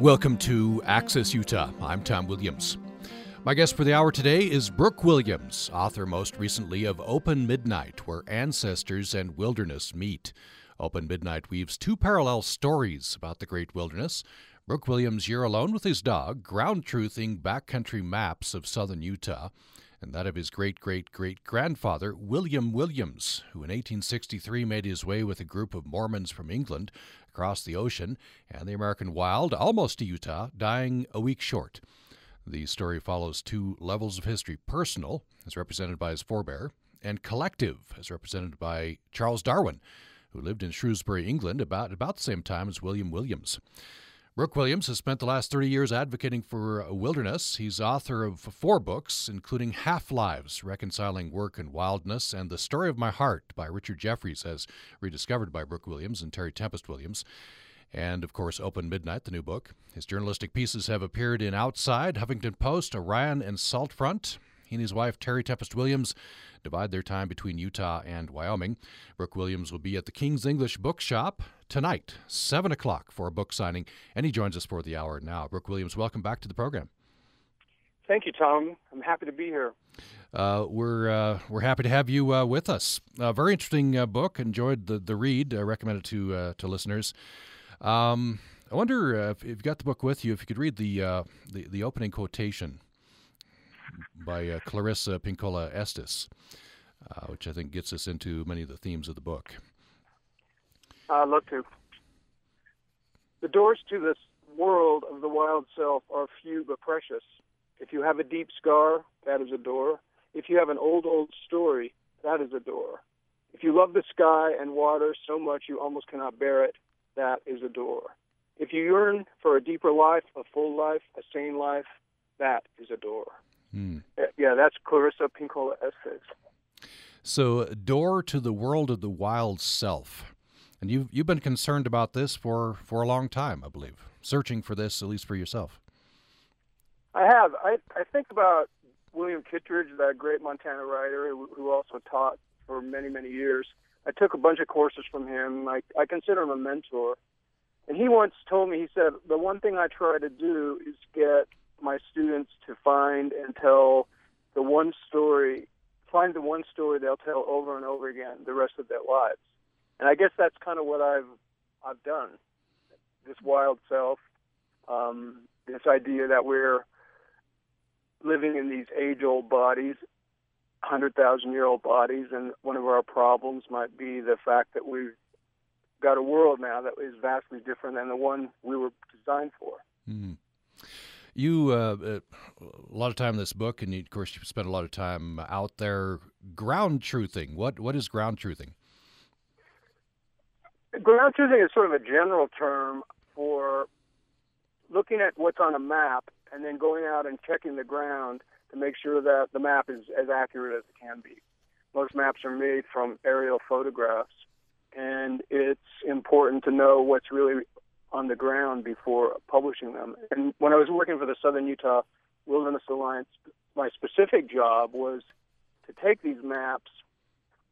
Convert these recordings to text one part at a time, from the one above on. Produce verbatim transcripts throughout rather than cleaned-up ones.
Welcome to Access Utah. I'm Tom Williams. My guest for the hour today is Brooke Williams, author most recently of Open Midnight, Where Ancestors and Wilderness Meet. Open Midnight weaves two parallel stories about the great wilderness. Brooke Williams' year alone with his dog, ground-truthing backcountry maps of southern Utah, and that of his great-great-great-grandfather, William Williams, who in eighteen sixty-three made his way with a group of Mormons from England across the ocean and the American wild, almost to Utah, dying a week short. The story follows two levels of history: personal, as represented by his forebear, and collective, as represented by Charles Darwin, who lived in Shrewsbury, England, about, about the same time as William Williams. Brooke Williams has spent the last thirty years advocating for wilderness. He's author of four books, including Half-Lives, Reconciling Work and Wildness, and The Story of My Heart by Richard Jeffries, as rediscovered by Brooke Williams and Terry Tempest Williams. And, of course, Open Midnight, the new book. His journalistic pieces have appeared in Outside, Huffington Post, Orion, and Saltfront. He and his wife, Terry Tempest Williams, divide their time between Utah and Wyoming. Brooke Williams will be at the King's English Bookshop tonight, seven o'clock, for a book signing, and he joins us for the hour now. Brooke Williams, welcome back to the program. Thank you, Tom. I'm happy to be here. Uh, we're uh, we're happy to have you uh, with us. Uh, very interesting uh, book. Enjoyed the, the read. I recommend it to, uh, to listeners. Um, I wonder uh, if you've got the book with you, if you could read the, uh, the, the opening quotation by uh, Clarissa Pinkola Estes, uh, which I think gets us into many of the themes of the book. I'd love to. The doors to this world of the wild self are few but precious. If you have a deep scar, that is a door. If you have an old, old story, that is a door. If you love the sky and water so much you almost cannot bear it, that is a door. If you yearn for a deeper life, a full life, a sane life, that is a door. Mm. Yeah, that's Clarissa Pinkola Estes. So, door to the world of the wild self. And you've, you've been concerned about this for, for a long time, I believe, searching for this, at least for yourself. I have. I, I think about William Kittredge, that great Montana writer who, who also taught for many, many years. I took a bunch of courses from him. I, I consider him a mentor. And he once told me, he said, the one thing I try to do is get my students to find and tell the one story, find the one story they'll tell over and over again the rest of their lives. And I guess that's kind of what I've I've done. This wild self, um, this idea that we're living in these age-old bodies, one hundred thousand year old bodies, and one of our problems might be the fact that we've got a world now that is vastly different than the one we were designed for. Mm-hmm. You, uh, a lot of time in this book, and you, of course you spent a lot of time out there ground-truthing. What, what is ground-truthing? Ground-truthing is sort of a general term for looking at what's on a map and then going out and checking the ground to make sure that the map is as accurate as it can be. Most maps are made from aerial photographs, and it's important to know what's really on the ground before publishing them. And when I was working for the Southern Utah Wilderness Alliance, my specific job was to take these maps,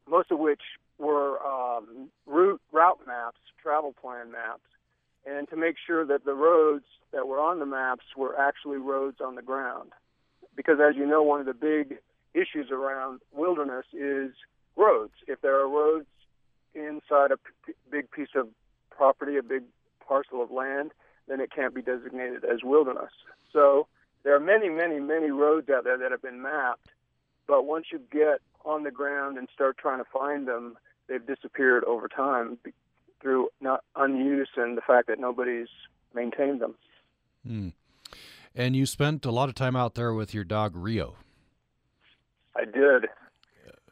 most of which were um, route, route maps, travel plan maps, and to make sure that the roads that were on the maps were actually roads on the ground. Because as you know, one of the big issues around wilderness is roads. If there are roads inside a p- big piece of property, a big parcel of land, then it can't be designated as wilderness. So there are many, many, many roads out there that have been mapped, but once you get on the ground and start trying to find them, they've disappeared over time through not unuse and the fact that nobody's maintained them. Mm. And you spent a lot of time out there with your dog, Rio. I did.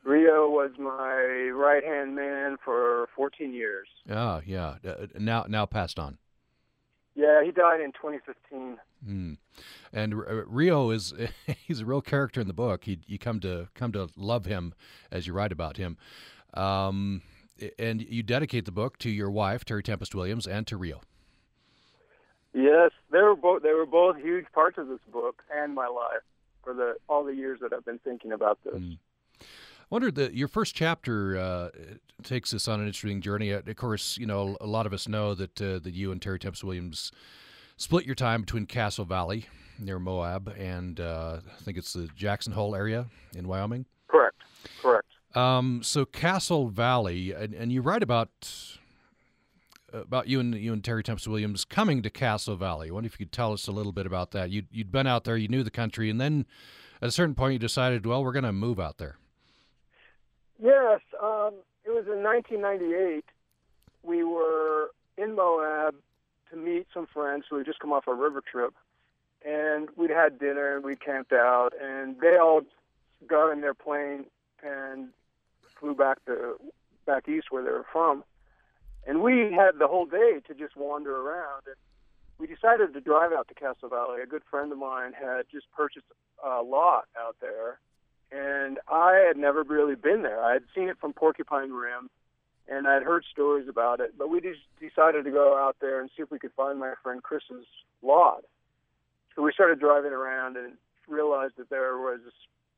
Rio was my right-hand man for fourteen years. Oh, yeah. Now now passed on. Yeah, he died in twenty fifteen. Mm. And Rio is he's a real character in the book. He, you come to come to love him as you write about him. Um, and you dedicate the book to your wife, Terry Tempest Williams, and to Rio. Yes, they were both they were both huge parts of this book and my life for the all the years that I've been thinking about this. Mm. I wonder that your first chapter uh, takes us on an interesting journey. Of course, you know, a lot of us know that uh, that you and Terry Tempest Williams split your time between Castle Valley near Moab and uh, I think it's the Jackson Hole area in Wyoming. Correct, correct. Um, so Castle Valley, and, and you write about about you and you and Terry Tempest Williams coming to Castle Valley. I wonder if you could tell us a little bit about that. You'd, you'd been out there, you knew the country, and then at a certain point you decided, well, we're going to move out there. Yes, um, it was in nineteen ninety-eight. We were in Moab to meet some friends who had just come off a river trip, and we'd had dinner and we camped out, and they all got in their plane and flew back to back east where they were from. And we had the whole day to just wander around. And we decided to drive out to Castle Valley. A good friend of mine had just purchased a lot out there, and I had never really been there. I had seen it from Porcupine Rim, and I'd heard stories about it. But we just decided to go out there and see if we could find my friend Chris's lot. So we started driving around and realized that there was,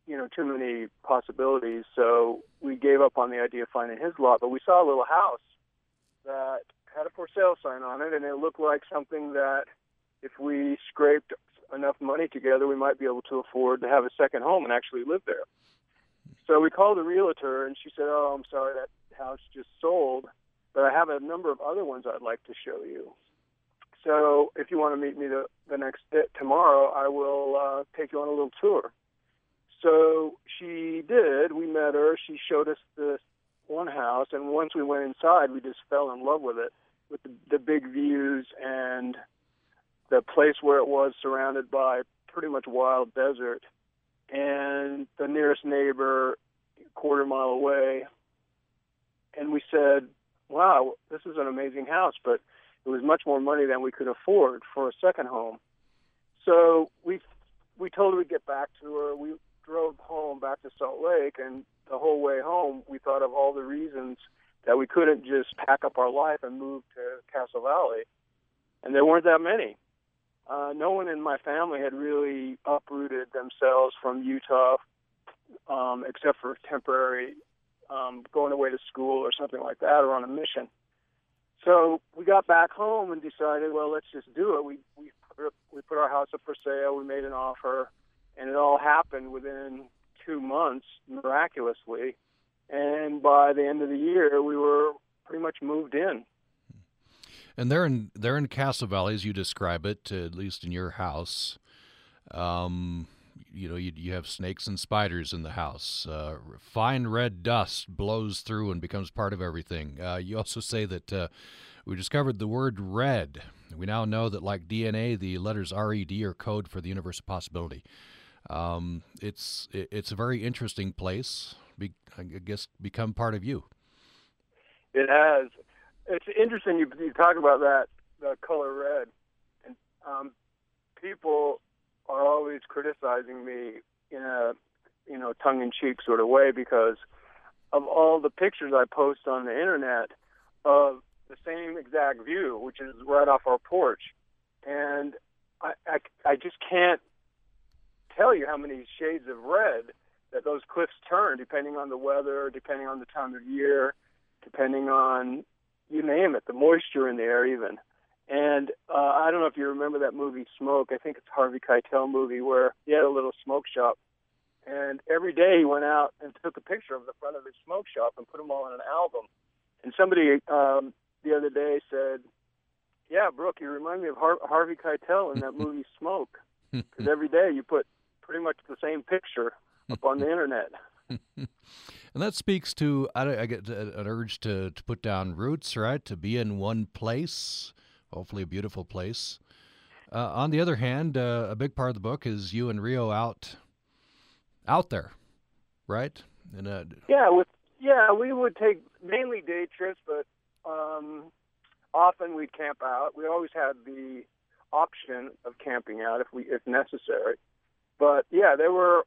you know, too many possibilities. So we gave up on the idea of finding his lot. But we saw a little house that had a for sale sign on it, and it looked like something that if we scraped enough money together, we might be able to afford to have a second home and actually live there. So we called the realtor, and she said, "Oh, I'm sorry, that house just sold, but I have a number of other ones I'd like to show you. So if you want to meet me the, the next day, tomorrow, I will uh, take you on a little tour." So she did. We met her. She showed us this one house, and once we went inside, we just fell in love with it, with the, the big views and the place where it was surrounded by pretty much wild desert, and the nearest neighbor a quarter mile away. And we said, wow, this is an amazing house, but it was much more money than we could afford for a second home. So we we told her we'd get back to her. We drove home back to Salt Lake, and the whole way home we thought of all the reasons that we couldn't just pack up our life and move to Castle Valley, and there weren't that many. Uh, no one in my family had really uprooted themselves from Utah um, except for temporary um, going away to school or something like that, or on a mission. So we got back home and decided, well, let's just do it. We we put, we put our house up for sale. We made an offer, and it all happened within two months, miraculously. And by the end of the year, we were pretty much moved in. And they're in, they're in Castle Valley, as you describe it, uh, at least in your house. Um, you know, you, you have snakes and spiders in the house. Uh, fine red dust blows through and becomes part of everything. Uh, you also say that uh, we discovered the word red. We now know that, like D N A, the letters R E D are code for the universe of possibility. Um, it's it, it's a very interesting place, be, I guess, become part of you. It has. It's interesting you, you talk about that, the color red. And um, people are always criticizing me in a, you know, tongue-in-cheek sort of way, because of all the pictures I post on the internet of the same exact view, which is right off our porch. And I, I, I just can't tell you how many shades of red that those cliffs turn, depending on the weather, depending on the time of year, depending on, you name it, the moisture in the air even. And uh, I don't know if you remember that movie Smoke. I think it's a Harvey Keitel movie where he had a little smoke shop. And every day he went out and took a picture of the front of his smoke shop and put them all in an album. And somebody um, the other day said, yeah, Brooke, you remind me of Har- Harvey Keitel in that movie Smoke. Because every day you put pretty much the same picture up on the internet. And that speaks to, I, I get an urge to, to put down roots, right? To be in one place, hopefully a beautiful place. Uh, on the other hand, uh, a big part of the book is you and Rio out, out there, right? And uh, yeah, with yeah, we would take mainly day trips, but um, often we'd camp out. We always had the option of camping out if we if necessary. But yeah, there were.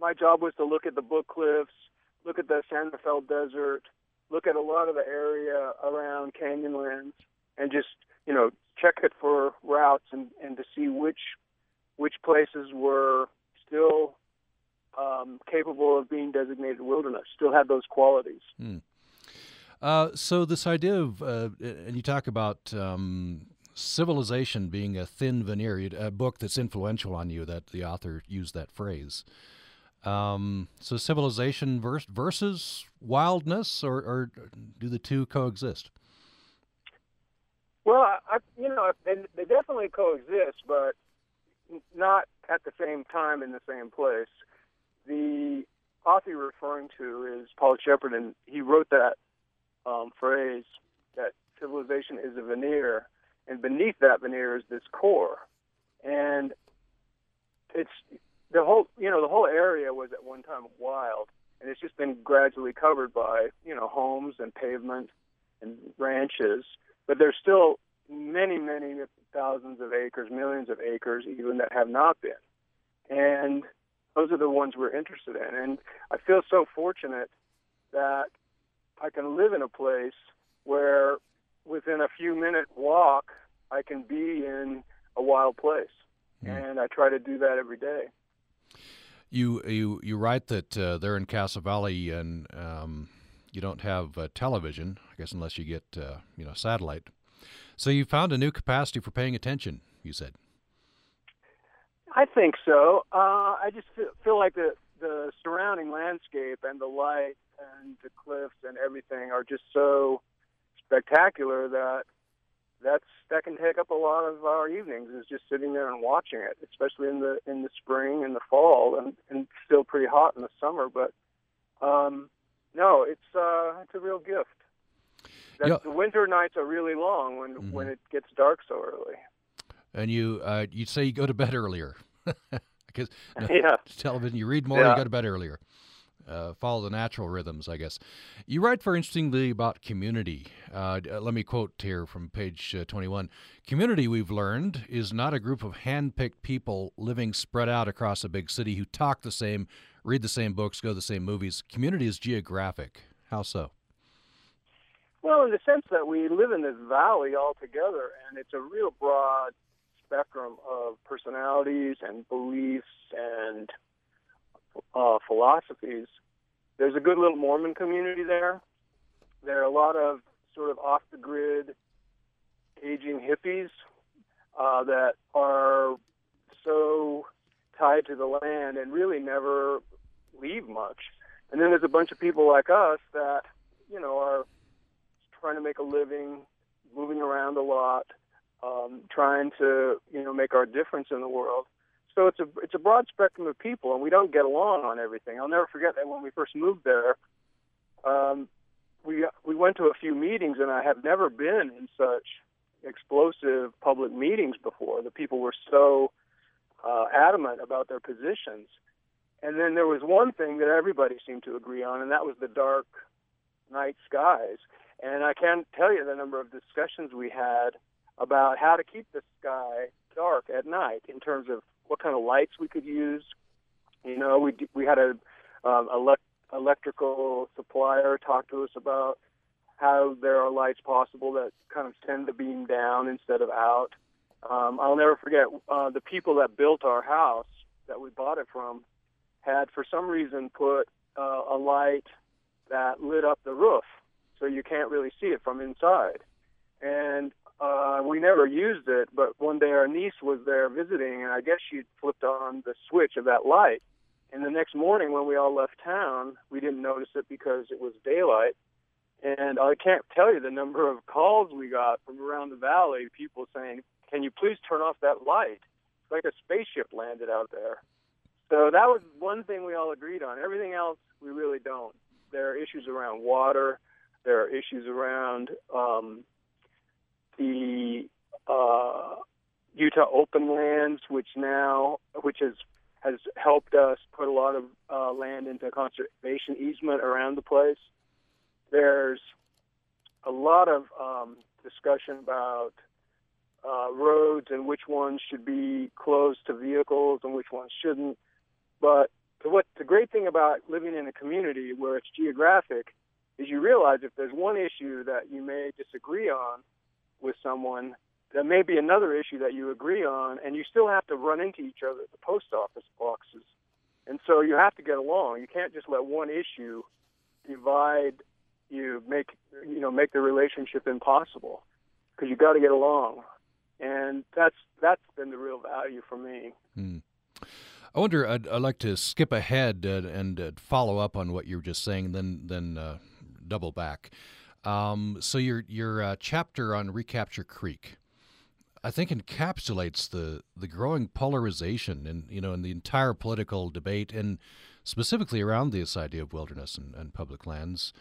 My job was to look at the Book Cliffs, look at the San Rafael Desert, look at a lot of the area around Canyonlands, and just, you know, check it for routes and, and to see which which places were still um, capable of being designated wilderness, still had those qualities. Hmm. Uh, so this idea of, uh, and you talk about um, civilization being a thin veneer, a book that's influential on you, that the author used that phrase. Um, so civilization versus, versus wildness, or, or do the two coexist? Well, I, I, you know, they, they definitely coexist, but not at the same time in the same place. The author you're referring to is Paul Shepard, and he wrote that um, phrase that civilization is a veneer, and beneath that veneer is this core. And it's the whole, you know, the whole area was at one time wild, and it's just been gradually covered by, you know, homes and pavement and ranches. But there's still many, many thousands of acres, millions of acres even, that have not been. And those are the ones we're interested in. And I feel so fortunate that I can live in a place where within a few minute walk, I can be in a wild place. Mm. And I try to do that every day. You you, you write that uh, they're in Castle Valley, and um, you don't have uh, television, I guess, unless you get uh, you know, satellite. So you found a new capacity for paying attention, you said. I think so. Uh, I just feel like the, the surrounding landscape and the light and the cliffs and everything are just so spectacular that that's that can take up a lot of our evenings, is just sitting there and watching it, especially in the in the spring and the fall, and, and still pretty hot in the summer. But um, no, it's uh, it's a real gift. That's, yeah. The winter nights are really long when mm-hmm. when it gets dark so early. And you, uh, you say you go to bed earlier, because no, yeah. television. You read more, yeah. you go to bed earlier. Uh, follow the natural rhythms, I guess. You write very interestingly about community. Uh, let me quote here from page uh, twenty-one. Community, we've learned, is not a group of hand-picked people living spread out across a big city who talk the same, read the same books, go to the same movies. Community is geographic. How so? Well, in the sense that we live in this valley all together, and it's a real broad spectrum of personalities and beliefs and uh, philosophies. There's a good little Mormon community there. There are a lot of sort of off-the-grid aging hippies uh, that are so tied to the land and really never leave much. And then there's a bunch of people like us that, you know, are trying to make a living, moving around a lot, Um, trying to, you know, make our difference in the world. So it's a it's a broad spectrum of people, and we don't get along on everything. I'll never forget that when we first moved there, um, we we went to a few meetings, and I have never been in such explosive public meetings before. The people were so uh, adamant about their positions. And then there was one thing that everybody seemed to agree on, and that was the dark night skies. And I can't tell you the number of discussions we had about how to keep the sky dark at night, in terms of what kind of lights we could use. You know, we we had a um, elect, electrical supplier talk to us about how there are lights possible that kind of tend to beam down instead of out. Um, I'll never forget uh, the people that built our house that we bought it from had, for some reason, put uh, a light that lit up the roof, so you can't really see it from inside. And Uh, we never used it, but one day our niece was there visiting, and I guess she flipped on the switch of that light. And the next morning when we all left town, we didn't notice it because it was daylight. And I can't tell you the number of calls we got from around the valley, people saying, can you please turn off that light? It's like a spaceship landed out there. So that was one thing we all agreed on. Everything else, we really don't. There are issues around water. There are issues around... Um, the uh, Utah open lands, which now, which has, has helped us put a lot of uh, land into conservation easement around the place. There's a lot of um, discussion about uh, roads and which ones should be closed to vehicles and which ones shouldn't. But what the great thing about living in a community where it's geographic is you realize if there's one issue that you may disagree on with someone, there may be another issue that you agree on, and you still have to run into each other at the post office boxes. And so you have to get along. You can't just let one issue divide you, make you know, make the relationship impossible, because you got to get along. And that's that's been the real value for me. Hmm. I wonder, I'd, I'd like to skip ahead uh, and uh, follow up on what you were just saying, then then uh, double back. Um, so your your uh, chapter on Recapture Creek, I think, encapsulates the, the growing polarization in you know in the entire political debate, and specifically around this idea of wilderness and, and public lands.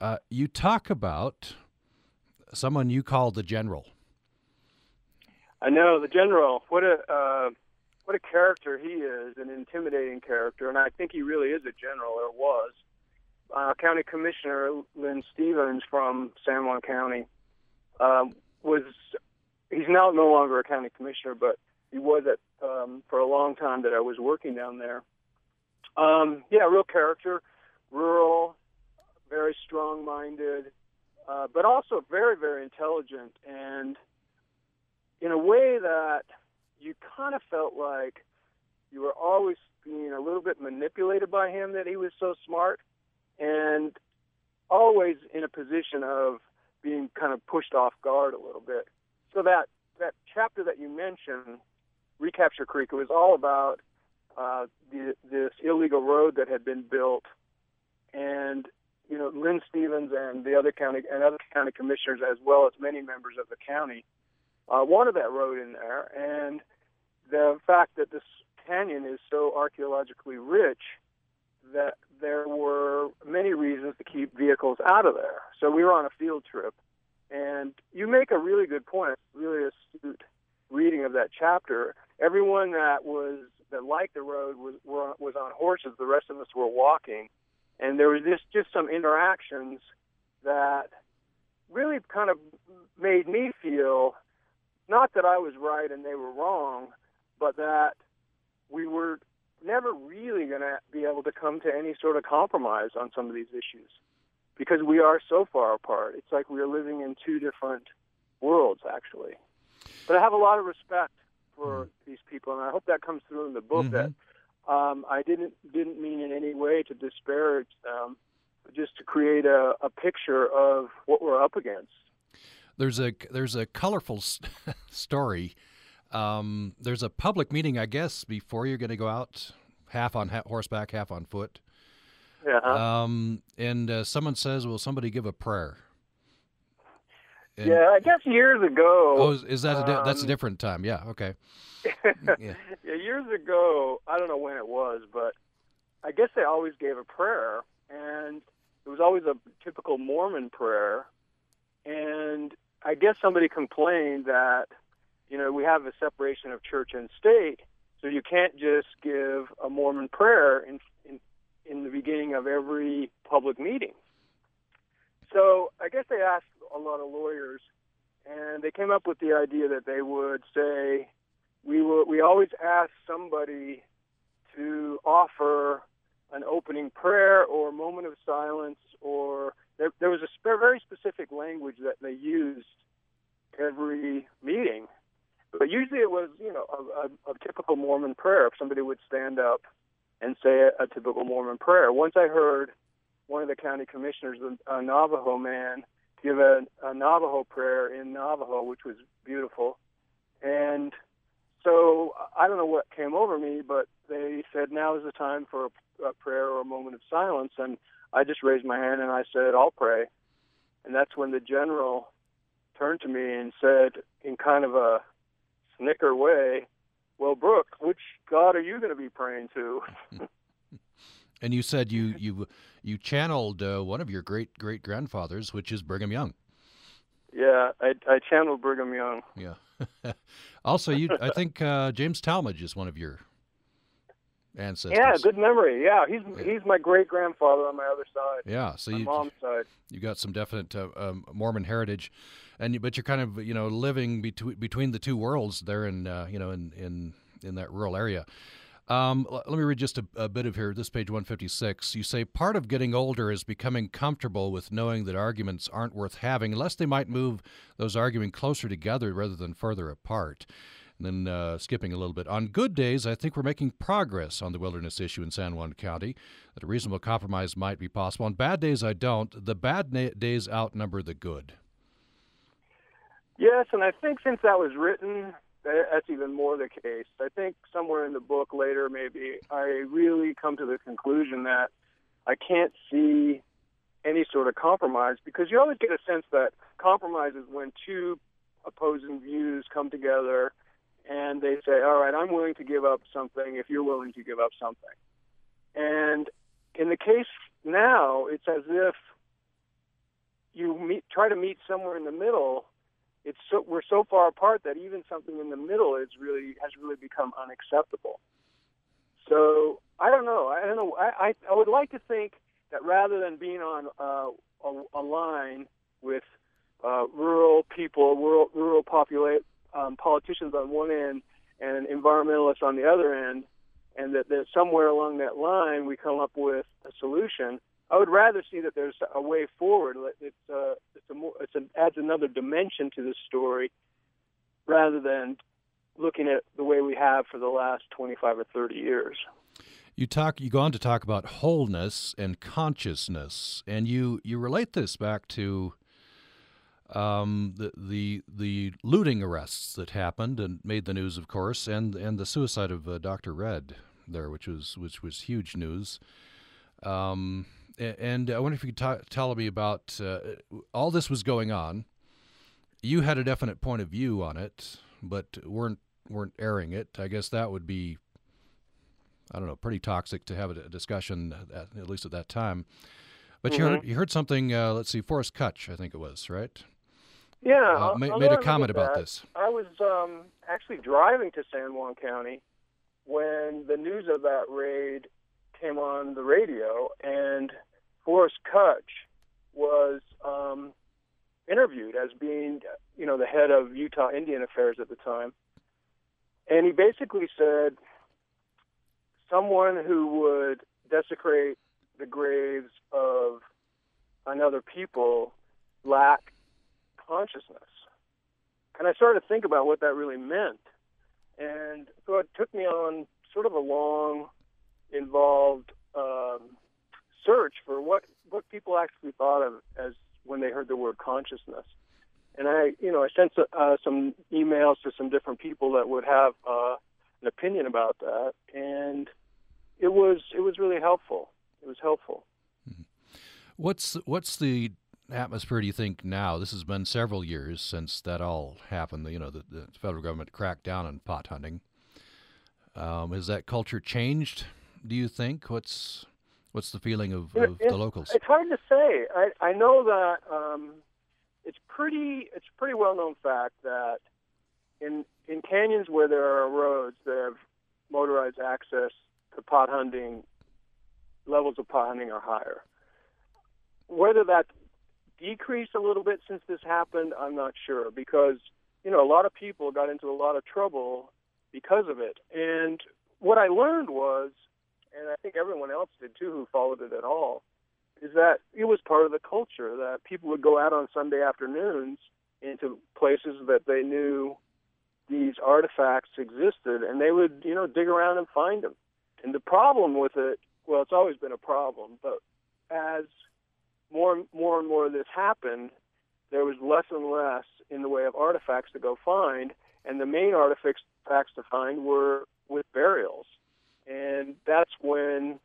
Uh, you talk about someone you call the general. I know, the general. What a uh, what a character he is, an intimidating character, and I think he really is a general, or was. Uh, County Commissioner Lynn Stevens from San Juan County um, was, he's now no longer a county commissioner, but he was at, um, for a long time that I was working down there. Um, yeah, real character, rural, very strong-minded, uh, but also very, very intelligent, and in a way that you kind of felt like you were always being a little bit manipulated by him, that he was so smart, and always in a position of being kind of pushed off guard a little bit. So that, that chapter that you mentioned, Recapture Creek, it was all about uh, the, this illegal road that had been built, and you know Lynn Stevens and the other county and other county commissioners, as well as many members of the county, uh, wanted that road in there, and the fact that this canyon is so archaeologically rich that there were many reasons to keep vehicles out of there. So we were on a field trip, and you make a really good point, really astute reading of that chapter. Everyone that was that liked the road was were, was on horses. The rest of us were walking, and there was just, just some interactions that really kind of made me feel not that I was right and they were wrong, but that we were never really going to be able to come to any sort of compromise on some of these issues because we are so far apart. It's like we're living in two different worlds, actually. But I have a lot of respect for these people, and I hope that comes through in the book. Mm-hmm. That um, I didn't didn't mean in any way to disparage them, but just to create a, a picture of what we're up against. There's a, there's a colorful story. Um, there's a public meeting, I guess, before you're going to go out, half on ha- horseback, half on foot. Yeah. Um, and uh, someone says, "Will somebody give a prayer?" And, yeah, I guess years ago. Oh, is, is that a di- um, that's a different time? Yeah. Okay. Yeah. Yeah. Years ago, I don't know when it was, but I guess they always gave a prayer, and it was always a typical Mormon prayer. And I guess somebody complained that, you know, we have a separation of church and state, so you can't just give a Mormon prayer in in, in the beginning of every public meeting. So I guess they asked a lot of lawyers, and they came up with the idea that they would say, we will, we always ask somebody to offer an opening prayer or moment of silence, or there, there was a very specific language that they used every meeting. But usually it was, you know, a, a, a typical Mormon prayer. If somebody would stand up and say a, a typical Mormon prayer. Once I heard one of the county commissioners, a Navajo man, give a, a Navajo prayer in Navajo, which was beautiful. And so I don't know what came over me, but they said, now is the time for a, a prayer or a moment of silence. And I just raised my hand and I said, I'll pray. And that's when the general turned to me and said, in kind of a snicker way, well, Brooke, which God are you going to be praying to? And you said you you you channeled uh, one of your great great grandfathers, which is Brigham Young. Yeah, I, I channeled Brigham Young. Yeah. Also, you I think uh, James Talmadge is one of your ancestors. Yeah, good memory. Yeah, he's yeah. he's my great grandfather on my other side. Yeah, so my you, mom's side. You got some definite uh, um, Mormon heritage. And but you're kind of you know living between between the two worlds there in uh, you know in, in in that rural area. Um, l- let me read just a, a bit of here. This page one fifty-six. You say part of getting older is becoming comfortable with knowing that arguments aren't worth having unless they might move those arguing closer together rather than further apart. And then uh, skipping a little bit. On good days, I think we're making progress on the wilderness issue in San Juan County, that a reasonable compromise might be possible. On bad days, I don't. The bad na- days outnumber the good. Yes, and I think since that was written, that's even more the case. I think somewhere in the book later, maybe, I really come to the conclusion that I can't see any sort of compromise, because you always get a sense that compromise is when two opposing views come together and they say, all right, I'm willing to give up something if you're willing to give up something. And in the case now, it's as if you meet, try to meet somewhere in the middle. It's so, we're so far apart that even something in the middle is really has really become unacceptable. So I don't know. I don't know. I, I, I would like to think that rather than being on uh, a, a line with uh, rural people, rural rural populate, um, politicians on one end and environmentalists on the other end, and that, that somewhere along that line we come up with a solution. I would rather see that there's a way forward. It's uh, it's a more, it's an, adds another dimension to the story, rather than looking at the way we have for the last twenty-five or thirty years. You talk, you go on to talk about wholeness and consciousness, and you, you relate this back to um, the the the looting arrests that happened and made the news, of course, and and the suicide of uh, Doctor Red there, which was which was huge news. Um, And I wonder if you could t- tell me about uh, all this was going on. You had a definite point of view on it, but weren't weren't airing it. I guess that would be, I don't know, pretty toxic to have a discussion, at, at least at that time. But mm-hmm. you heard, you heard something. Uh, let's see, Forrest Kutch, I think it was, right? Yeah, uh, ma- made a comment about this. I was um, actually driving to San Juan County when the news of that raid came on the radio, and Forrest Kutch was um, interviewed as being, you know, the head of Utah Indian Affairs at the time. And he basically said someone who would desecrate the graves of another people lacked consciousness. And I started to think about what that really meant. And so it took me on sort of a long involved um, search for what, what people actually thought of as when they heard the word consciousness. And I, you know, I sent uh, some emails to some different people that would have uh, an opinion about that, and it was it was really helpful. It was helpful. What's what's the atmosphere, do you think, now? This has been several years since that all happened. You know, the, the federal government cracked down on pot hunting. Um, has that culture changed? Do you think? What's what's the feeling of, of the locals? It's hard to say. I, I know that um, it's pretty it's pretty well known fact that in in canyons where there are roads that have motorized access to pot hunting, levels of pot hunting are higher. Whether that decreased a little bit since this happened, I'm not sure, because you know a lot of people got into a lot of trouble because of it. And what I learned was, and I think everyone else did too who followed it at all, is that it was part of the culture that people would go out on Sunday afternoons into places that they knew these artifacts existed, and they would, you know, dig around and find them. And the problem with it, well, it's always been a problem, but as more and more and more of this happened, there was less and less in the way of artifacts to go find, and the main artifacts to find were with burials. And that's when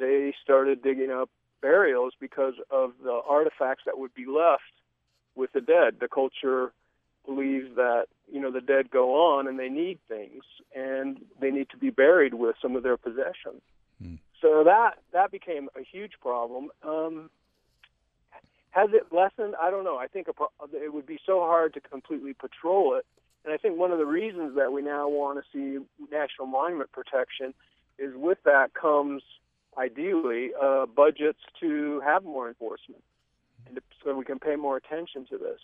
they started digging up burials because of the artifacts that would be left with the dead. The culture believes that, you know, the dead go on and they need things, and they need to be buried with some of their possessions. Hmm. So that, that became a huge problem. Um, has it lessened? I don't know. I think it would be so hard to completely patrol it. And I think one of the reasons that we now want to see national monument protection is with that comes, ideally, uh, budgets to have more enforcement, and to, so we can pay more attention to this.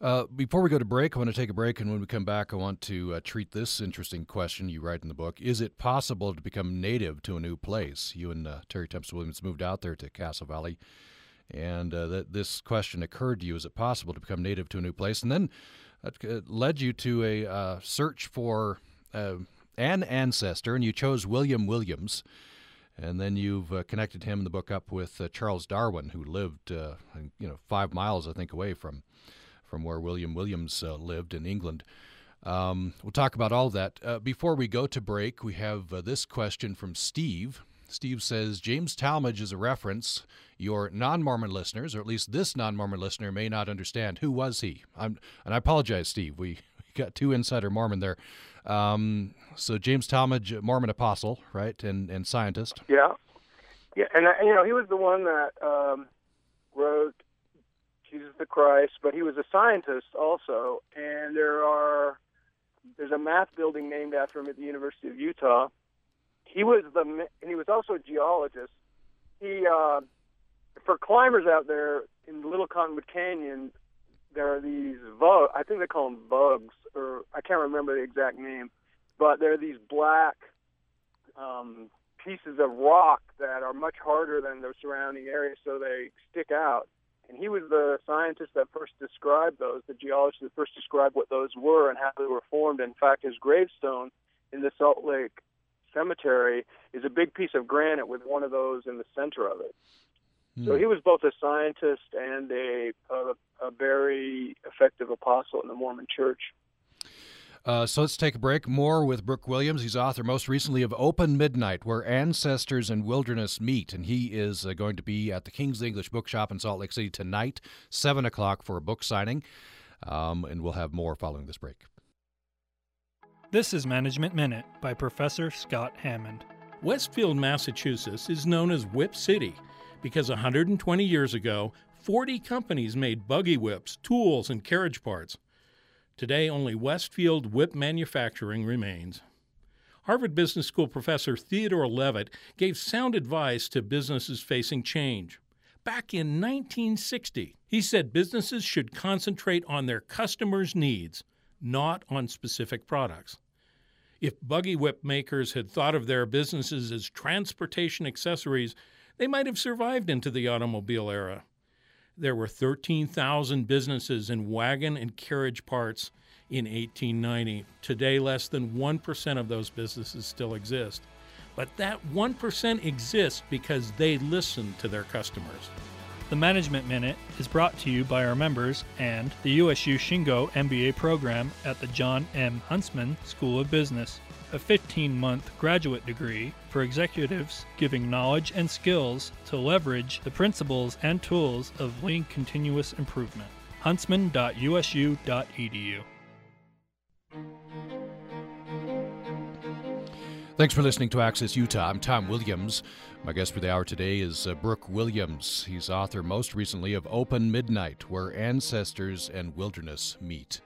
Uh, before we go to break, I want to take a break, and when we come back, I want to uh, treat this interesting question you write in the book. Is it possible to become native to a new place? You and uh, Terry Tempest Williams moved out there to Castle Valley, and uh, that this question occurred to you. Is it possible to become native to a new place? And then that led you to a uh, search for uh, an ancestor, and you chose William Williams. And then you've uh, connected him in the book up with uh, Charles Darwin, who lived, uh, you know, five miles, I think, away from from where William Williams uh, lived in England. Um, we'll talk about all that. Uh, before we go to break, we have uh, this question from Steve. Steve says, James Talmadge is a reference your non-Mormon listeners, or at least this non-Mormon listener, may not understand. Who was he? I'm, and I apologize, Steve. We, we got two insider Mormon there. Um, so James Talmadge, Mormon apostle, right, and, and scientist. Yeah. Yeah, and, you know, he was the one that um, wrote Jesus the Christ, but he was a scientist also. And there are there's a math building named after him at the University of Utah. He was the, and he was also a geologist. He, uh, for climbers out there in the Little Cottonwood Canyon, there are these bugs. I think they call them bugs, or I can't remember the exact name, but there are these black um, pieces of rock that are much harder than the surrounding area, so they stick out. And he was the scientist that first described those, the geologist that first described what those were and how they were formed. In fact, his gravestone in the Salt Lake Cemetery is a big piece of granite with one of those in the center of it. Mm. So he was both a scientist and a, a, a very effective apostle in the Mormon Church. Uh, so let's take a break. More with Brooke Williams. He's author most recently of Open Midnight, Where Ancestors and Wilderness Meet. And he is uh, going to be at the King's English Bookshop in Salt Lake City tonight, seven o'clock, for a book signing. Um, and we'll have more following this break. This is Management Minute by Professor Scott Hammond. Westfield, Massachusetts is known as Whip City because one hundred twenty years ago, forty companies made buggy whips, tools, and carriage parts. Today, only Westfield whip manufacturing remains. Harvard Business School professor Theodore Levitt gave sound advice to businesses facing change. Back in nineteen sixty, he said businesses should concentrate on their customers' needs, not on specific products. If buggy whip makers had thought of their businesses as transportation accessories, they might have survived into the automobile era. There were thirteen thousand businesses in wagon and carriage parts in eighteen ninety. Today, less than one percent of those businesses still exist. But that one percent exists because they listen to their customers. The Management Minute is brought to you by our members and the U S U Shingo M B A program at the John M. Huntsman School of Business, a fifteen-month graduate degree for executives giving knowledge and skills to leverage the principles and tools of lean continuous improvement. huntsman dot u s u dot e d u. Thanks for listening to Access Utah. I'm Tom Williams. My guest for the hour today is uh, Brooke Williams. He's author most recently of Open Midnight, Where Ancestors and Wilderness Meet.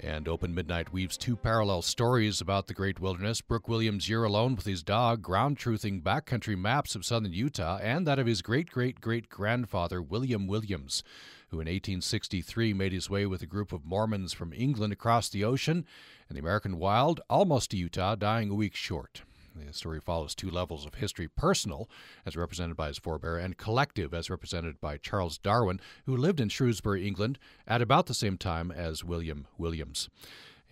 And Open Midnight weaves two parallel stories about the great wilderness. Brooke Williams' year alone with his dog, ground-truthing backcountry maps of southern Utah, and that of his great-great-great-grandfather, William Williams, who in eighteen sixty-three made his way with a group of Mormons from England across the ocean and the American wild, almost to Utah, dying a week short. The story follows two levels of history: personal, as represented by his forebear, and collective, as represented by Charles Darwin, who lived in Shrewsbury, England, at about the same time as William Williams.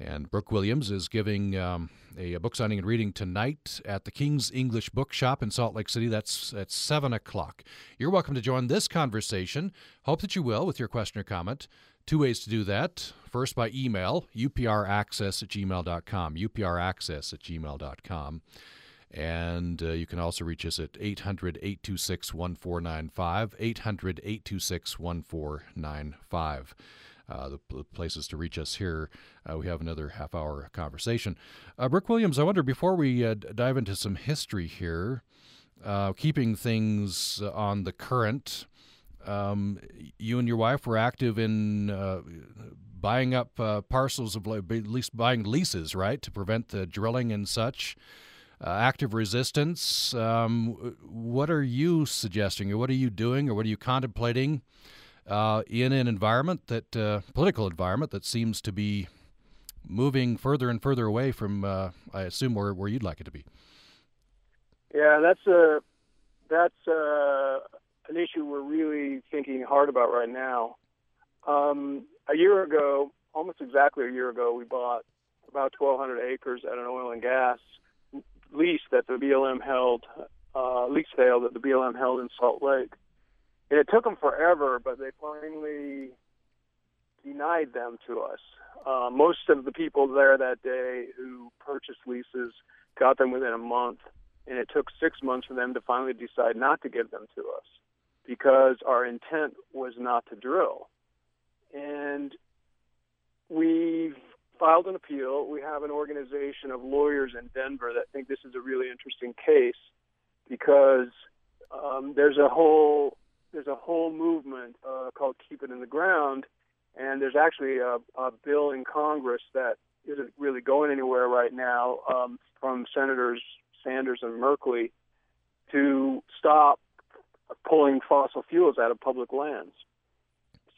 And Brooke Williams is giving um, a book signing and reading tonight at the King's English Bookshop in Salt Lake City. That's at seven o'clock. You're welcome to join this conversation. Hope that you will with your question or comment. Two ways to do that. First, by email, u p r access at gmail dot com, u p r access at gmail dot com. And uh, you can also reach us at eight hundred, eight two six, one four nine five, eight hundred, eight two six, one four nine five. Uh, the, the places to reach us here. Uh, we have another half-hour conversation. Uh, Brooke Williams, I wonder, before we uh, d- dive into some history here, uh, keeping things uh, on the current, um, you and your wife were active in uh, buying up uh, parcels of, at least buying leases, right, to prevent the drilling and such, uh, active resistance. Um, what are you suggesting, or what are you doing, or what are you contemplating Uh, in an environment that, uh, political environment that seems to be moving further and further away from, uh, I assume, where, where you'd like it to be? Yeah, that's a that's a, an issue we're really thinking hard about right now. Um, a year ago, almost exactly a year ago, we bought about twelve hundred acres at an oil and gas lease that the B L M held, uh, lease sale that the B L M held in Salt Lake. And it took them forever, but they finally, you denied them to us. Uh, most of the people there that day who purchased leases got them within a month, and it took six months for them to finally decide not to give them to us because our intent was not to drill. And we filed an appeal. We have an organization of lawyers in Denver that think this is a really interesting case because um, there's a whole there's a whole movement uh, called Keep It in the Ground, and there's actually a, a bill in Congress that isn't really going anywhere right now um, from Senators Sanders and Merkley to stop pulling fossil fuels out of public lands.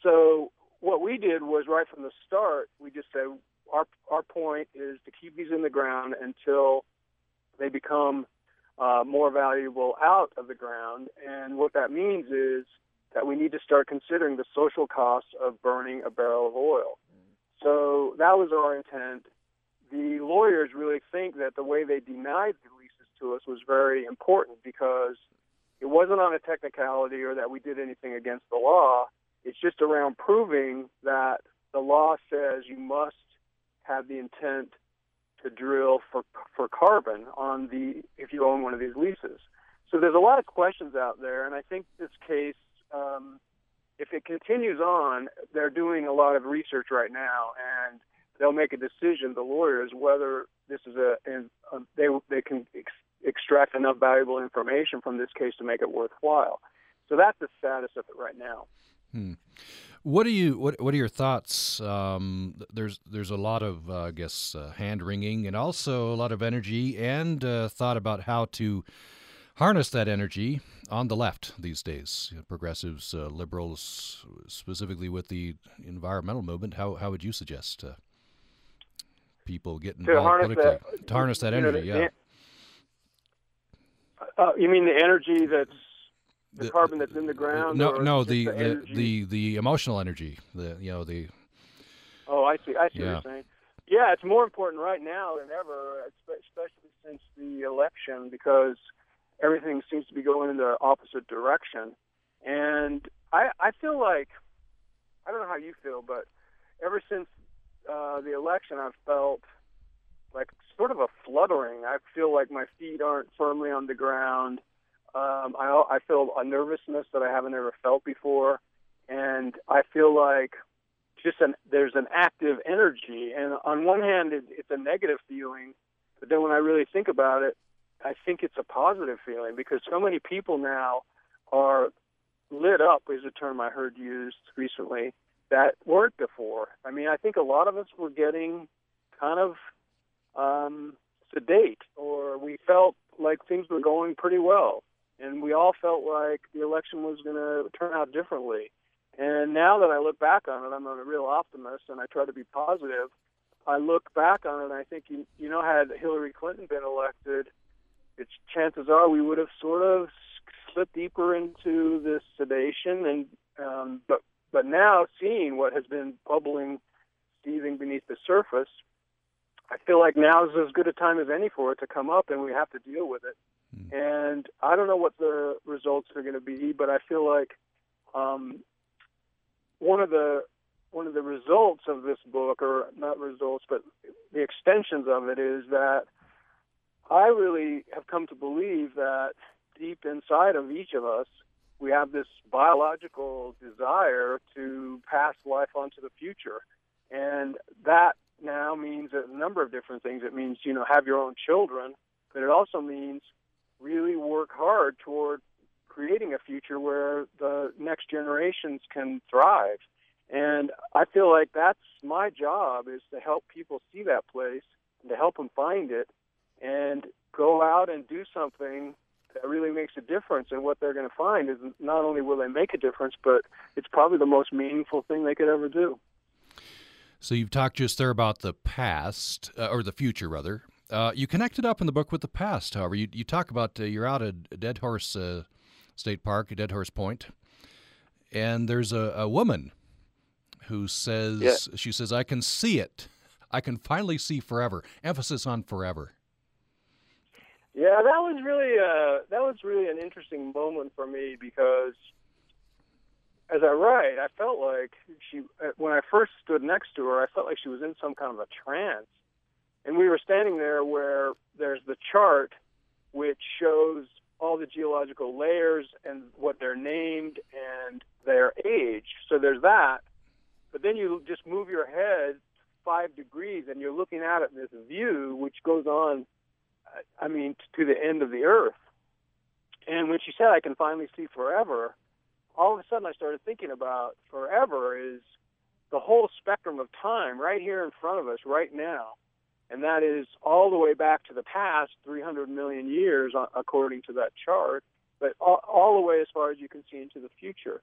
So what we did was right from the start, we just said our our point is to keep these in the ground until they become uh, more valuable out of the ground. And what that means is that we need to start considering the social costs of burning a barrel of oil. So that was our intent. The lawyers really think that the way they denied the leases to us was very important because it wasn't on a technicality or that we did anything against the law. It's just around proving that the law says you must have the intent to drill for for carbon on the if you own one of these leases. So there's a lot of questions out there, and I think this case, um, if it continues on, they're doing a lot of research right now, and they'll make a decision, the lawyers, whether this is a, a, a they they can ex- extract enough valuable information from this case to make it worthwhile. So that's the status of it right now. Hmm. What do you? What What are your thoughts? Um, there's There's a lot of uh, I guess uh, hand wringing, and also a lot of energy and uh, thought about how to harness that energy on the left these days. You know, progressives, uh, liberals, specifically with the environmental movement. How How would you suggest uh, people get involved to harness politically, that, to harness that energy? You know, the, yeah. The, uh, you mean the energy that's The, the carbon that's in the ground? No, no, the the, the the the emotional energy. The you know the. Oh, I see. I see yeah. what you're saying. Yeah, it's more important right now than ever, especially since the election, because everything seems to be going in the opposite direction. And I I feel like, I don't know how you feel, but ever since uh, the election, I've felt like sort of a fluttering. I feel like my feet aren't firmly on the ground. Um, I, I feel a nervousness that I haven't ever felt before, and I feel like just an, there's an active energy. And on one hand, it, it's a negative feeling, but then when I really think about it, I think it's a positive feeling because so many people now are lit up, is a term I heard used recently, that weren't before. I mean, I think a lot of us were getting kind of um, sedate, or we felt like things were going pretty well. And we all felt like the election was going to turn out differently. And now that I look back on it, I'm a real optimist, and I try to be positive. I look back on it, and I think, you, you know, had Hillary Clinton been elected, it's, chances are we would have sort of slipped deeper into this sedation. And um, but but now, seeing what has been bubbling, seething beneath the surface, I feel like now is as good a time as any for it to come up, and we have to deal with it. And I don't know what the results are going to be, but I feel like um, one of the one of the results of this book, or not results, but the extensions of it, is that I really have come to believe that deep inside of each of us, we have this biological desire to pass life on to the future. And that now means a number of different things. It means, you know, have your own children, but it also means really work hard toward creating a future where the next generations can thrive. And I feel like that's my job, is to help people see that place and to help them find it and go out and do something that really makes a difference. And what they're going to find is not only will they make a difference, but it's probably the most meaningful thing they could ever do. So you've talked just there about the past, uh, or the future, rather. Uh, you connected up in the book with the past, however. You you talk about uh, you're out at Dead Horse uh, State Park, Dead Horse Point, and there's a, a woman who says, yeah. she says, I can see it. I can finally see forever. Emphasis on forever. Yeah, that was really, uh, that was really an interesting moment for me because as I write, I felt like she, when I first stood next to her, I felt like she was in some kind of a trance. And we were standing there where there's the chart which shows all the geological layers and what they're named and their age. So there's that. But then you just move your head five degrees and you're looking out at this view which goes on, I mean, to the end of the earth. And when she said, I can finally see forever, all of a sudden I started thinking about forever is the whole spectrum of time right here in front of us right now. And that is all the way back to the past, three hundred million years, according to that chart, but all, all the way as far as you can see into the future.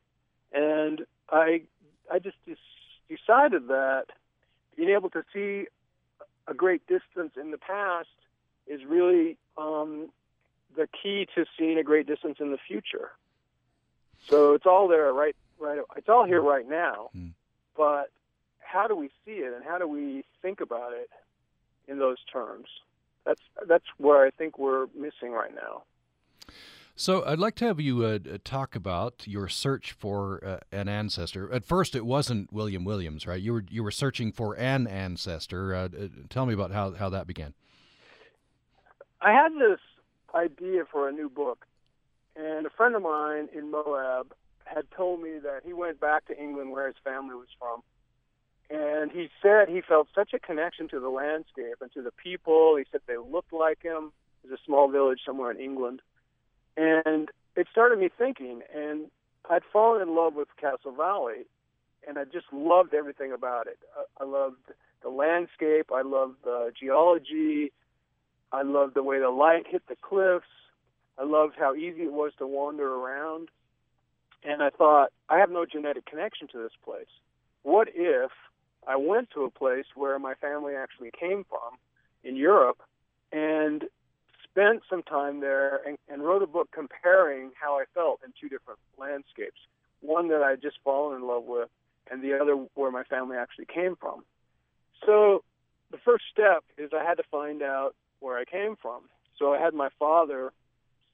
And I I just decided that being able to see a great distance in the past is really um, the key to seeing a great distance in the future. So it's all there, right? Right, it's all here right now. Mm. But how do we see it, and how do we think about it in those terms? That's that's where I think we're missing right now. So I'd like to have you uh, talk about your search for uh, an ancestor. At first, it wasn't William Williams, right? You were you were searching for an ancestor. Uh, tell me about how how that began. I had this idea for a new book, and a friend of mine in Moab had told me that he went back to England where his family was from, and he said he felt such a connection to the landscape and to the people. He said they looked like him. It was a small village somewhere in England. And it started me thinking, and I'd fallen in love with Castle Valley, and I just loved everything about it. I loved the landscape. I loved the geology. I loved the way the light hit the cliffs. I loved how easy it was to wander around. And I thought, I have no genetic connection to this place. What if I went to a place where my family actually came from in Europe and spent some time there and, and wrote a book comparing how I felt in two different landscapes, one that I had just fallen in love with and the other where my family actually came from. So the first step is I had to find out where I came from. So I had my father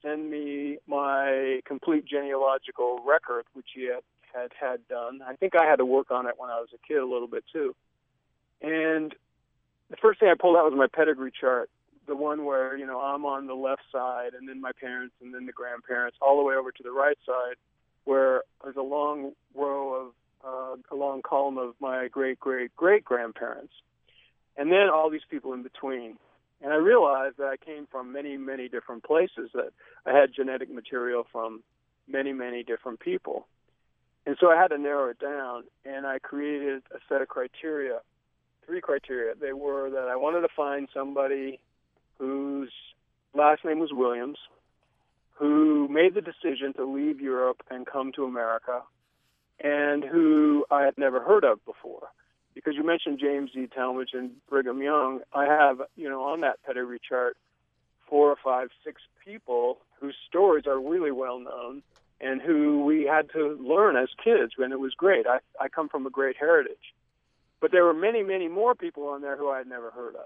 send me my complete genealogical record, which he had had, had done. I think I had to work on it when I was a kid a little bit too. And the first thing I pulled out was my pedigree chart, the one where, you know, I'm on the left side and then my parents and then the grandparents all the way over to the right side where there's a long row of, uh, a long column of my great-great-great-grandparents. And then all these people in between. And I realized that I came from many, many different places, that I had genetic material from many, many different people. And so I had to narrow it down, and I created a set of criteria, three criteria. They were that I wanted to find somebody whose last name was Williams, who made the decision to leave Europe and come to America, and who I had never heard of before. Because you mentioned James D. Talmadge and Brigham Young, I have, you know, on that pedigree chart, four or five, six people whose stories are really well known and who we had to learn as kids, and it was great. I, I come from a great heritage. But there were many, many more people on there who I had never heard of.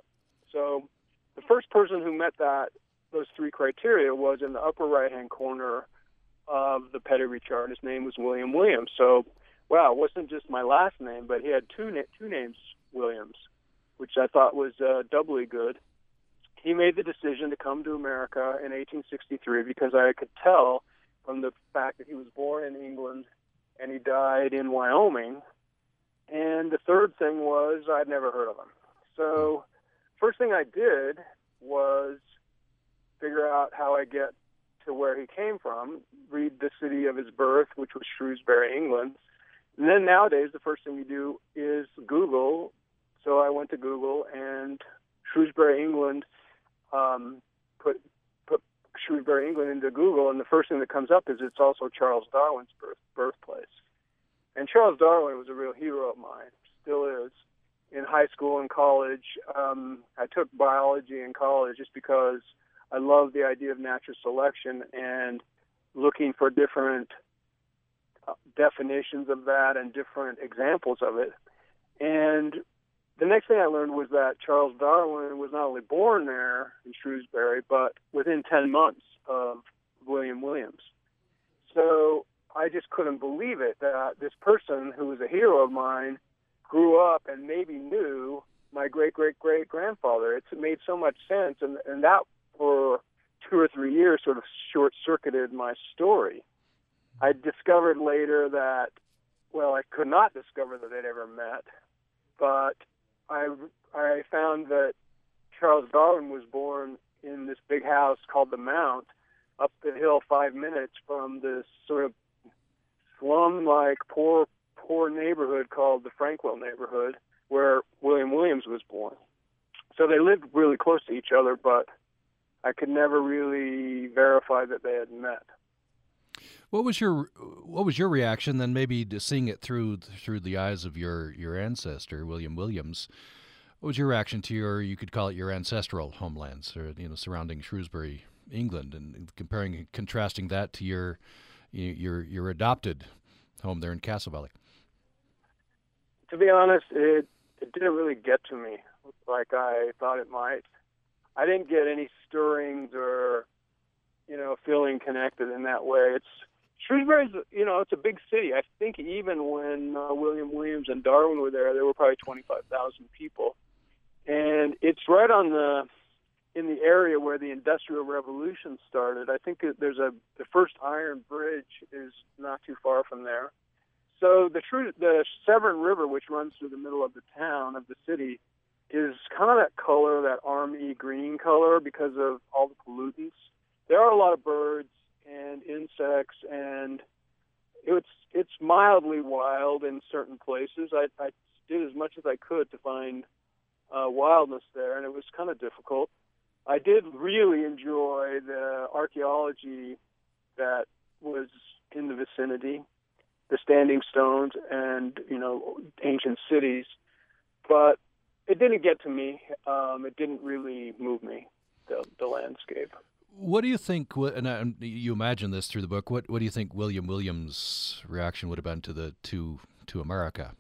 So the first person who met that those three criteria was in the upper right-hand corner of the pedigree chart. His name was William Williams. So wow, it wasn't just my last name, but he had two na- two names, Williams, which I thought was uh, doubly good. He made the decision to come to America in eighteen sixty-three because I could tell from the fact that he was born in England and he died in Wyoming. And the third thing was I'd never heard of him. So first thing I did was figure out how I get to where he came from, read the city of his birth, which was Shrewsbury, England. And then nowadays, the first thing you do is Google. So I went to Google, and Shrewsbury, England, um, put, put Shrewsbury, England into Google, and the first thing that comes up is it's also Charles Darwin's birth, birthplace. And Charles Darwin was a real hero of mine, still is. In high school and college, um, I took biology in college just because I love the idea of natural selection and looking for different definitions of that and different examples of it. And the next thing I learned was that Charles Darwin was not only born there in Shrewsbury, but within ten months of William Williams. So I just couldn't believe it that this person who was a hero of mine grew up and maybe knew my great-great-great-grandfather. It made so much sense, and, and that for two or three years sort of short-circuited my story. I discovered later that, well, I could not discover that they'd ever met, but I, I found that Charles Darwin was born in this big house called the Mount, up the hill five minutes from this sort of slum-like poor poor neighborhood called the Frankwell neighborhood, where William Williams was born. So they lived really close to each other, but I could never really verify that they had met. What was your what was your reaction then, maybe to seeing it through through the eyes of your your ancestor, William Williams? What was your reaction to your, you could call it your ancestral homelands, or, you know, surrounding Shrewsbury, England, and comparing and contrasting that to your your your adopted home there in Castle Valley? To be honest, it it didn't really get to me like I thought it might. I didn't get any stirrings or, you know, feeling connected in that way. It's Shrewsbury's, you know, it's a big city. I think even when uh, William Williams and Darwin were there, there were probably twenty-five thousand people. And it's right on the, in the area where the Industrial Revolution started. I think there's a, the first iron bridge is not too far from there. So the Shrew, the Severn River, which runs through the middle of the town, of the city, is kind of that color, that army green color, because of all the pollutants. There are a lot of birds and insects, and it's it's mildly wild in certain places. I, I did as much as I could to find uh, wildness there, and it was kind of difficult. I did really enjoy the archaeology that was in the vicinity, the standing stones and, you know, ancient cities, but it didn't get to me. Um, it didn't really move me, the, the landscape. What do you think, and you imagine this through the book, what, what do you think William Williams' reaction would have been to the to to America?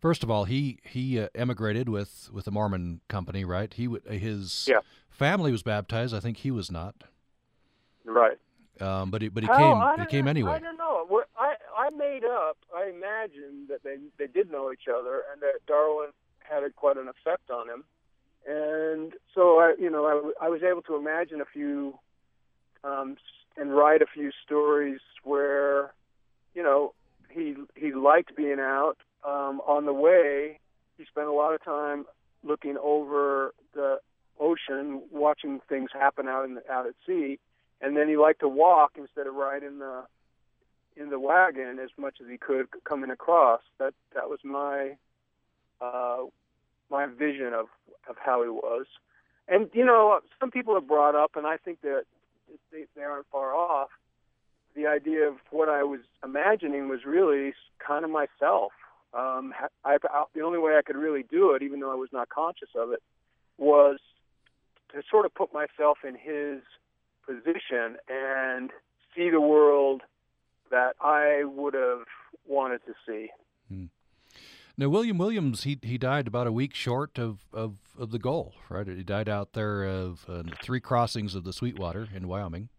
First of all, he he emigrated with with the Mormon company, right? He his yeah. family was baptized. I think he was not. Right. Um, but he, but he oh, came. I he came know, anyway. I don't know. We're, I I made up. I imagined that they they did know each other, and that Darwin had quite an effect on him. And so, I, you know, I, I was able to imagine a few um, and write a few stories where, you know, he he liked being out. Um, on the way, he spent a lot of time looking over the ocean, watching things happen out in the, out at sea, and then he liked to walk instead of ride in the in the wagon as much as he could coming across. That that was my. Uh, my vision of, of how he was. And, you know, some people have brought up, and I think that they, they aren't far off, the idea of what I was imagining was really kind of myself. Um, I, I, the only way I could really do it, even though I was not conscious of it, was to sort of put myself in his position and see the world that I would have wanted to see. Mm. Now, William Williams, he he died about a week short of, of, of the goal, right? He died out there of uh, Three Crossings of the Sweetwater in Wyoming.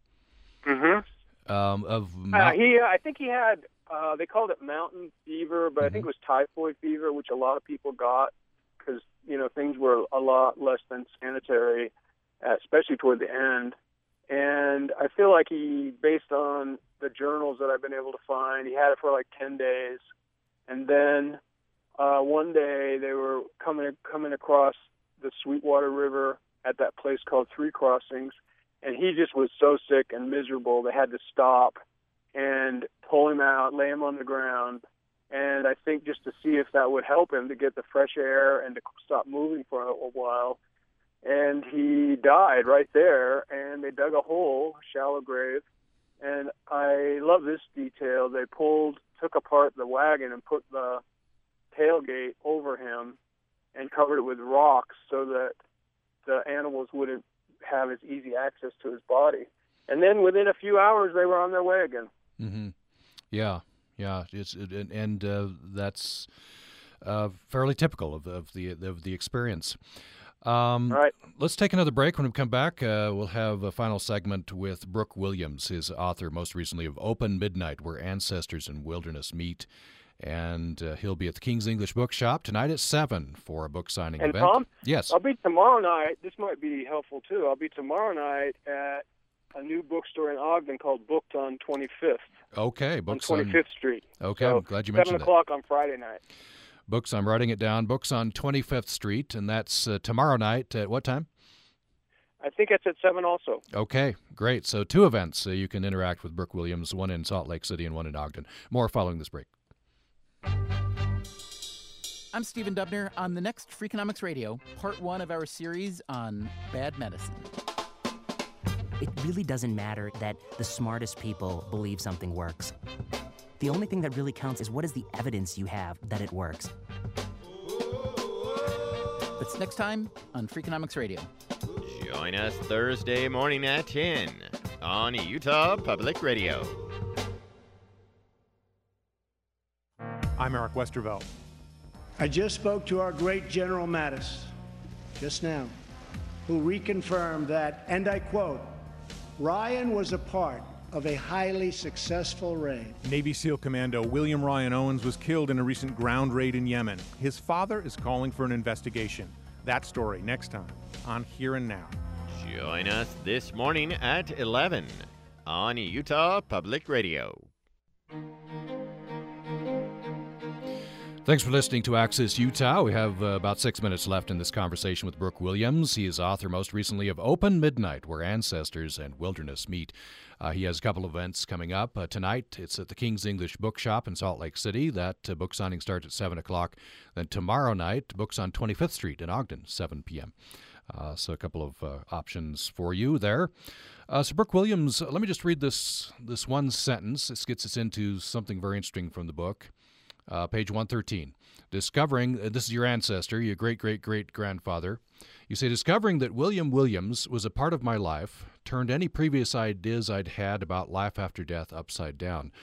Mm-hmm. Um, of Mount- uh, he, uh, I think he had, uh, they called it mountain fever, but mm-hmm. I think it was typhoid fever, which a lot of people got because, you know, things were a lot less than sanitary, especially toward the end. And I feel like he, based on the journals that I've been able to find, he had it for like ten days, and then... Uh, one day they were coming coming across the Sweetwater River at that place called Three Crossings, and he just was so sick and miserable they had to stop and pull him out, lay him on the ground, and I think just to see if that would help him to get the fresh air and to stop moving for a while. And he died right there, and they dug a hole, shallow grave, and I love this detail. They pulled, took apart the wagon and put the tailgate over him and covered it with rocks so that the animals wouldn't have as easy access to his body. And then within a few hours, they were on their way again. Mm-hmm. Yeah, yeah. It's it, and, and uh, that's uh, fairly typical of, of the of the experience. Um, All right. Let's take another break. When we come back, uh, we'll have a final segment with Brooke Williams, his author most recently of Open Midnight, Where Ancestors and Wilderness Meet. And uh, he'll be at the King's English Bookshop tonight at seven for a book signing and event. And Tom? Yes. I'll be tomorrow night. This might be helpful, too. I'll be tomorrow night at a new bookstore in Ogden called Booked on twenty-fifth. Okay. Books on twenty-fifth on... Street. Okay. So I'm glad you mentioned that. seven o'clock on Friday night. Books, I'm writing it down, Books on twenty-fifth Street, and that's uh, tomorrow night at what time? I think it's at seven also. Okay, great. So two events uh, you can interact with Brooke Williams, one in Salt Lake City and one in Ogden. More following this break. I'm Stephen Dubner on the next Freakonomics Radio, part one of our series on bad medicine. It really doesn't matter that the smartest people believe something works. The only thing that really counts is what is the evidence you have that it works. That's next time on Freakonomics Radio. Join us Thursday morning at ten on Utah Public Radio. I'm Eric Westervelt. I just spoke to our great General Mattis just now, who reconfirmed that, and I quote, "Ryan was a part of a highly successful raid." Navy SEAL Commando William Ryan Owens was killed in a recent ground raid in Yemen. His father is calling for an investigation. That story next time on Here and Now. Join us this morning at eleven on Utah Public Radio. Thanks for listening to Access Utah. We have uh, about six minutes left in this conversation with Brooke Williams. He is author most recently of Open Midnight, Where Ancestors and Wilderness Meet. Uh, he has a couple events coming up. Uh, tonight, it's at the King's English Bookshop in Salt Lake City. That uh, book signing starts at seven o'clock. Then tomorrow night, books on twenty-fifth Street in Ogden, seven p.m. Uh, so a couple of uh, options for you there. Uh, so Brooke Williams, let me just read this, this one sentence. This gets us into something very interesting from the book. Uh, page one thirteen, discovering, uh, this is your ancestor, your great-great-great-grandfather. You say, discovering that William Williams was a part of my life turned any previous ideas I'd had about life after death upside down.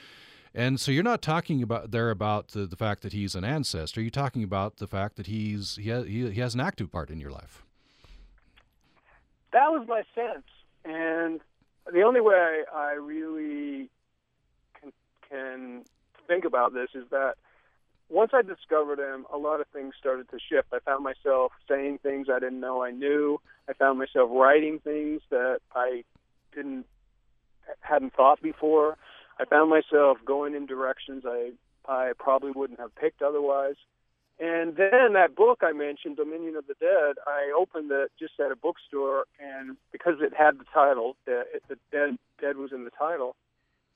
And so you're not talking about there about the, the fact that he's an ancestor. You're talking about the fact that he's he, ha- he has an active part in your life. That was my sense. And the only way I really can, can think about this is that once I discovered him, a lot of things started to shift. I found myself saying things I didn't know I knew. I found myself writing things that I didn't hadn't thought before. I found myself going in directions I, I probably wouldn't have picked otherwise. And then that book I mentioned, Dominion of the Dead, I opened it just at a bookstore, and because it had the title, the, the dead, dead was in the title,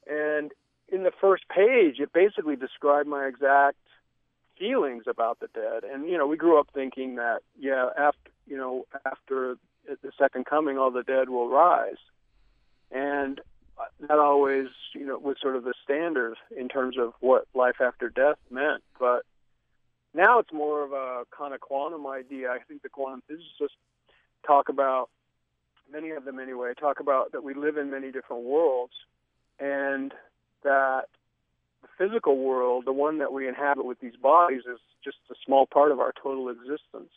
and in the first page, it basically described my exact feelings about the dead. And, you know, we grew up thinking that, yeah, after, you know, after the second coming, all the dead will rise. And that always, you know, was sort of the standard in terms of what life after death meant. But now it's more of a kind of quantum idea. I think the quantum physicists talk about, many of them anyway, talk about that we live in many different worlds, and that the physical world, the one that we inhabit with these bodies, is just a small part of our total existence.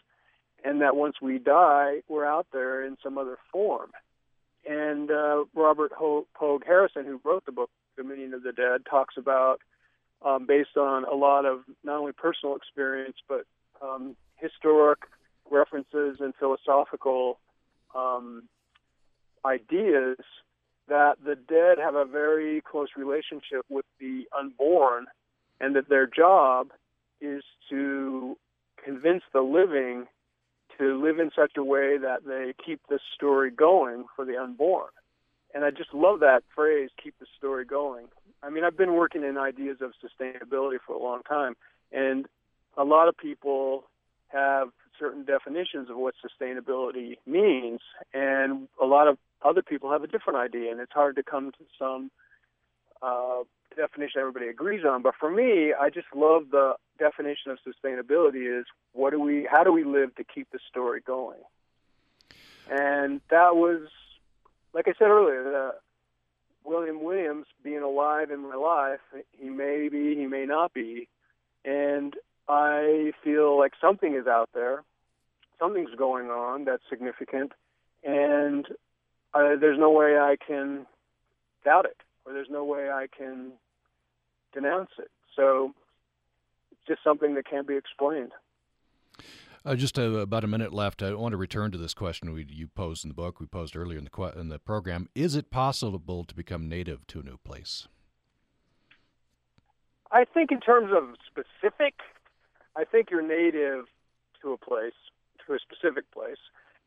And that once we die, we're out there in some other form. And uh, Robert Ho- Pogue Harrison, who wrote the book Dominion of the Dead, talks about, um, based on a lot of not only personal experience, but um, historic references and philosophical um, ideas, that the dead have a very close relationship with the unborn, and that their job is to convince the living to live in such a way that they keep this story going for the unborn. And I just love that phrase, keep the story going. I mean, I've been working in ideas of sustainability for a long time, and a lot of people have certain definitions of what sustainability means, and a lot of other people have a different idea, and it's hard to come to some uh, definition everybody agrees on. But for me, I just love the definition of sustainability is what do we, how do we live to keep the story going? And that was, like I said earlier, uh, William Williams being alive in my life. He may be, he may not be, and I feel like something is out there, something's going on that's significant, and uh, there's no way I can doubt it, or there's no way I can denounce it. So it's just something that can't be explained. Uh, just uh, about a minute left. I want to return to this question we, you posed in the book, we posed earlier in the, in the program. Is it possible to become native to a new place? I think in terms of specific, I think you're native to a place, to a specific place.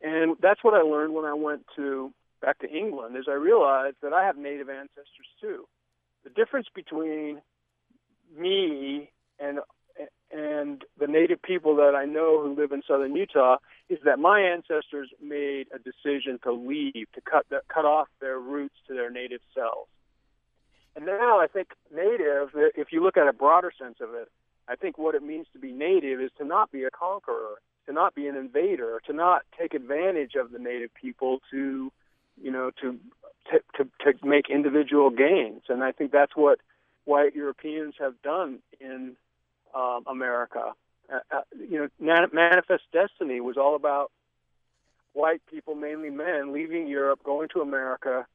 And that's what I learned when I went to back to England, is I realized that I have native ancestors too. The difference between me and and the native people that I know who live in southern Utah is that my ancestors made a decision to leave, to cut the, cut off their roots to their native selves. And now I think native, if you look at a broader sense of it, I think what it means to be native is to not be a conqueror, to not be an invader, to not take advantage of the native people to, you know, to to, to, to make individual gains. And I think that's what white Europeans have done in Um, America. Uh, uh, you know, Man- Manifest Destiny was all about white people, mainly men, leaving Europe, going to America,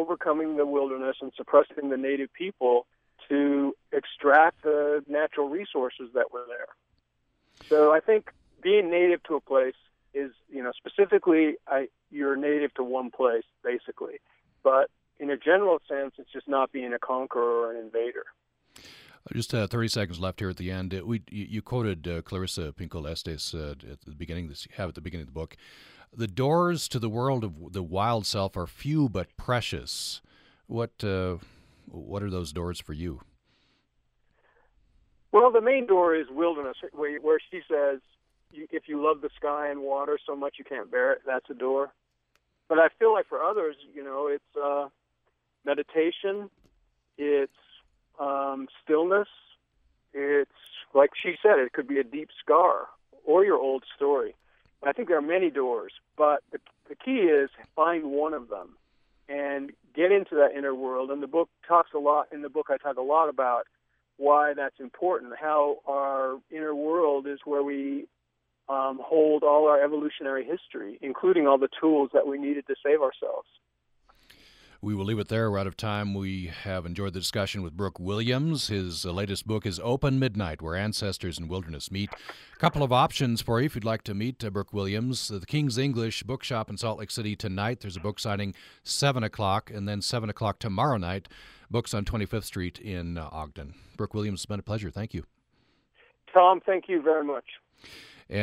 overcoming the wilderness and suppressing the native people to extract the natural resources that were there. So I think being native to a place is, you know, specifically I, you're native to one place, basically. But in a general sense, it's just not being a conqueror or an invader. Just uh, thirty seconds left here at the end. Uh, we you, you quoted uh, Clarissa Pinkola Estes uh, at the beginning. This you have at the beginning of the book. The doors to the world of the wild self are few but precious. What uh, what are those doors for you? Well, the main door is wilderness, where, where she says, "If you love the sky and water so much you can't bear it, that's a door." But I feel like for others, you know, it's uh, meditation. It's Um, stillness. It's like she said, it could be a deep scar or your old story. I think there are many doors, but the, the key is find one of them and get into that inner world. And the book talks a lot, in the book I talk a lot about why that's important, how our inner world is where we um, hold all our evolutionary history, including all the tools that we needed to save ourselves. We will leave it there. We're out of time. We have enjoyed the discussion with Brooke Williams. His latest book is Open Midnight, Where Ancestors and Wilderness Meet. A couple of options for you if you'd like to meet uh, Brooke Williams. The King's English Bookshop in Salt Lake City tonight. There's a book signing seven o'clock, and then seven o'clock tomorrow night, Books on twenty-fifth Street in uh, Ogden. Brooke Williams, it's been a pleasure. Thank you. Tom, thank you very much.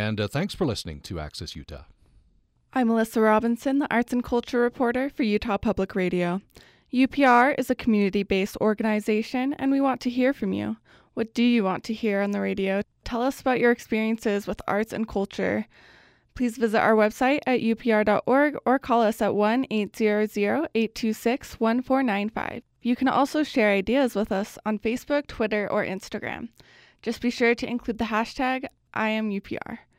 And uh, thanks for listening to Access Utah. I'm Melissa Robinson, the Arts and Culture Reporter for Utah Public Radio. U P R is a community-based organization, and we want to hear from you. What do you want to hear on the radio? Tell us about your experiences with arts and culture. Please visit our website at U P R dot org or call us at one eight hundred, eight two six, one four nine five. You can also share ideas with us on Facebook, Twitter, or Instagram. Just be sure to include the hashtag I am U P R.